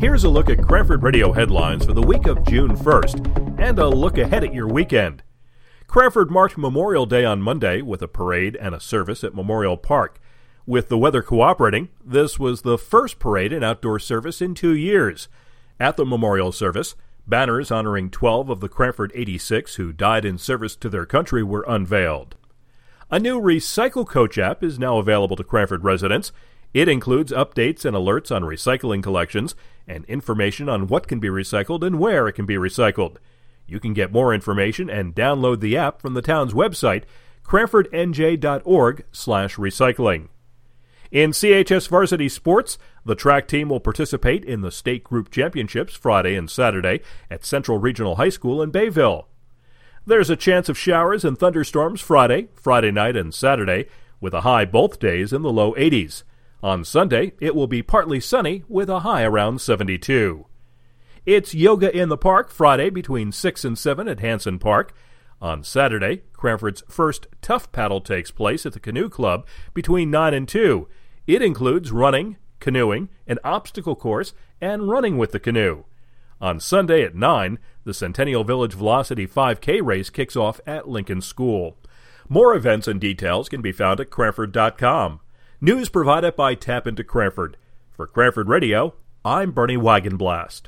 Here's a look at Cranford Radio headlines for the week of June 1st and a look ahead at your weekend. Cranford marked Memorial Day on Monday with a parade and a service at Memorial Park. With the weather cooperating, this was the first parade and outdoor service in 2 years. At the memorial service, banners honoring 12 of the Cranford 86 who died in service to their country were unveiled. A new Recycle Coach app is now available to Cranford residents. It includes updates and alerts on recycling collections and information on what can be recycled and where it can be recycled. You can get more information and download the app from the town's website, cranfordnj.org/recycling. In CHS varsity sports, the track team will participate in the state group championships Friday and Saturday at Central Regional High School in Bayville. There's a chance of showers and thunderstorms Friday night, and Saturday, with a high both days in the low 80s. On Sunday, it will be partly sunny with a high around 72. It's Yoga in the Park Friday between 6 and 7 at Hanson Park. On Saturday, Cranford's first Tough Paddle takes place at the Canoe Club between 9 and 2. It includes running, canoeing, an obstacle course, and running with the canoe. On Sunday at 9, the Centennial Village Velocity 5K race kicks off at Lincoln School. More events and details can be found at Cranford.com. News provided by Tap into Cranford. For Cranford Radio, I'm Bernie Wagenblast.